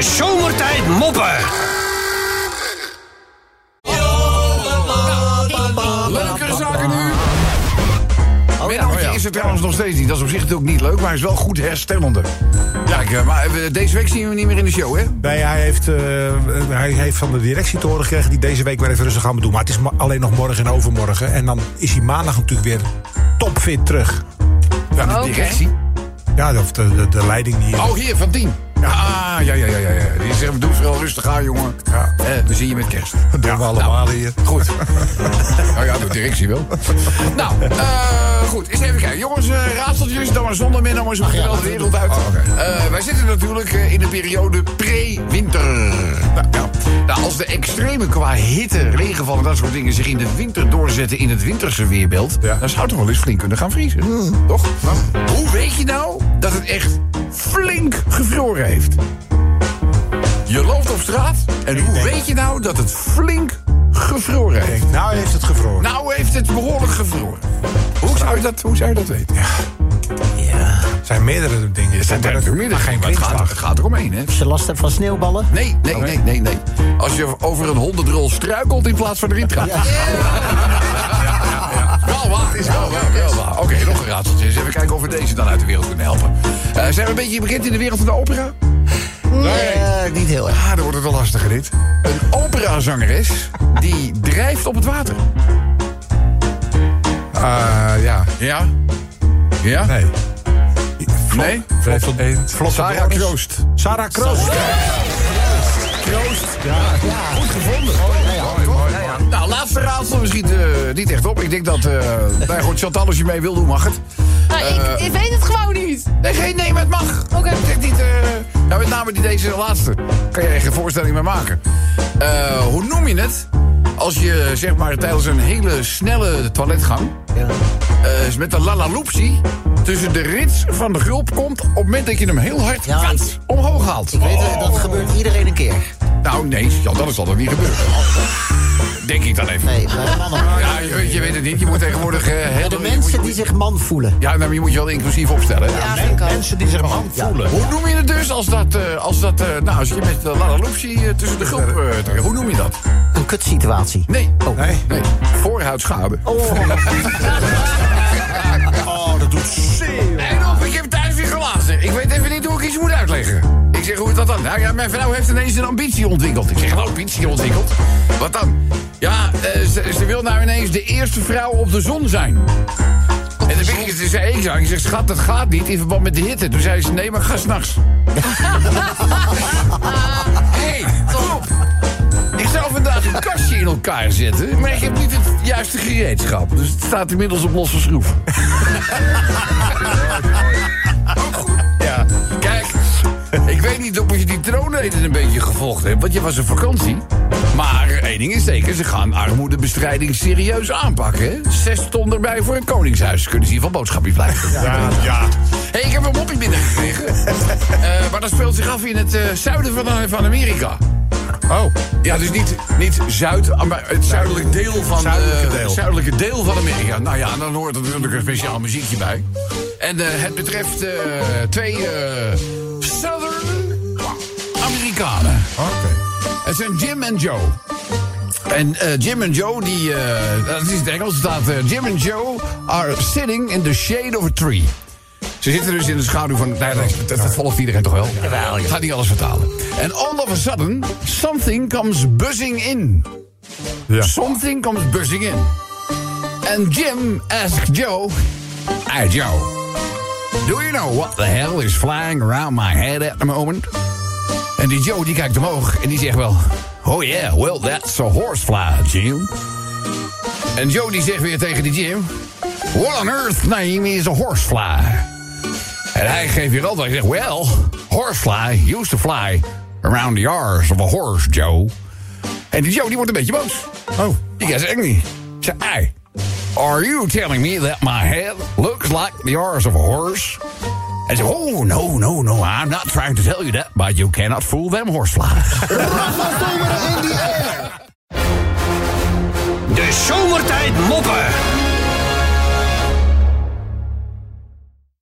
De Zomertijd Moppen. Leukere zaken nu. Mennootje is het trouwens nog steeds niet. Dat is op zich natuurlijk niet leuk, maar hij is wel goed herstellende. Kijk, maar deze week zien we hem niet meer in de show, hè? Nee, hij heeft van de directie te horen gekregen... die deze week weer even rustig aan moet doen. Maar het is alleen nog morgen en overmorgen. En dan is hij maandag natuurlijk weer topfit terug. Ja, de directie? Ja, of de leiding die... Oh, hier, van 10. Ja. Ah, ja. Die zegt, doe vooral rustig aan, jongen. Ja. We zien je met kerst. Dat doen we allemaal hier. Goed. Nou ja, de directie wel. Goed, eens even kijken. Jongens, raadseltjes, dan maar zonder meer, dan maar zo de wereld uit. Wij zitten natuurlijk in de periode pre-winter. Nou, als de extreme qua hitte, regenval en dat soort dingen... zich in de winter doorzetten in het winterse weerbeeld... dan zou het toch wel eens flink kunnen gaan vriezen. Toch? Nou, hoe weet je nou dat het echt... flink gevroren heeft? Je loopt op straat en hoe weet je nou dat het flink gevroren heeft? Nou heeft het gevroren. Nou heeft het behoorlijk gevroren. Hoe zou je dat weten? Ja. Er zijn meerdere dingen. Het gaat er omheen, hè? Als je last hebt van sneeuwballen? Nee. Als je over een hondenrol struikelt in plaats van erin gaat. Wel waar. Oké, nog een raadseltje. Eens even kijken of we deze dan uit de wereld kunnen helpen. Zijn we een beetje bekend in de wereld van de opera? Nee, niet heel erg. Dan wordt het wel lastiger dit. Een operazangeres die drijft op het water. Ja? Nee. Vlot Sarah Kroost. Ja. Goed gevonden. Mooi. Nou, laatste raadsel. We schieten niet echt op. Ik denk dat... Chantal, als je mee wil doen, mag het. Ik weet het gewoon niet. Nee, maar het mag. Oké. Met name deze laatste. Kan je echt een voorstelling mee maken. Hoe noem je het? Als je, zeg maar, tijdens een hele snelle toiletgang... met de lalaloopsie... tussen de rits van de gulp komt... op het moment dat je hem heel hard omhoog haalt. Ik weet dat gebeurt iedereen een keer. Nou, nee, dat is altijd niet gebeurd. Denk ik dan even. Nee, mannen. Ja, je weet het niet. Je moet tegenwoordig... die zich man voelen. Ja, maar je moet je wel inclusief opstellen. Mensen die zich man voelen. Hoe noem je het dus als dat... als je met de lalaloopsie tussen de groep... hoe noem je dat? Een kutsituatie. Nee. Voorhuidschade. Dat doet zeer. Ik heb thuis weer gelaten. Ik weet even niet hoe ik iets moet uitleggen. Ik zeg, hoe is dat dan? Nou ja, mijn vrouw heeft ineens een ambitie ontwikkeld. Ik zeg, een ambitie ontwikkeld? Wat dan? Ja, ze wil nou ineens de eerste vrouw op de zon zijn. En dan zei ik zo. Ik zeg, schat, dat gaat niet in verband met de hitte. Toen zei ze, nee, maar ga s'nachts. Ik zou vandaag een kastje in elkaar zetten, maar ik heb niet het juiste gereedschap. Dus het staat inmiddels op losse schroef. Ja, kijk, ik weet niet of je die troonreden een beetje gevolgd hebt, want je was op vakantie. Maar één ding is zeker, ze gaan armoedebestrijding serieus aanpakken. Hè? 6 ton erbij voor een koningshuis. Kunnen ze hier van boodschapje blijven. Ja. Hey, ik heb een moppie binnengekregen. Maar dat speelt zich af in het zuiden van Amerika. Oh. Ja, dus niet Zuid, maar het zuidelijk deel van het zuidelijke deel van Amerika. Nou ja, dan hoort er natuurlijk een speciaal muziekje bij. En het betreft 2 Southern Amerikanen. Oké. Het zijn Jim en Joe. En Jim en Joe, dat is in het Engels, staat... Jim en Joe are sitting in the shade of a tree. Ze zitten dus in de schaduw van... Nee, dat volgt iedereen toch wel? Ik ga niet alles vertalen. En all of a sudden, something comes buzzing in. Ja. Something comes buzzing in. And Jim asked Joe... Hey Joe, do you know what the hell is flying around my head at the moment? En die Joe die kijkt omhoog en die zegt wel... Oh yeah, well that's a horsefly, Jim. En Joe die zegt weer tegen die Jim... What on earth's name is a horsefly? En hij geeft je antwoord. Hij zegt, well, horsefly used to fly around the arse of a horse, Joe. En die Joe, die wordt een beetje boos. Oh. Die gaat echt niet. Ze zei, hey, are you telling me that my head looks like the arse of a horse? Hij zegt, oh, no, I'm not trying to tell you that, but you cannot fool them horseflies. De Zomertijd Moppen.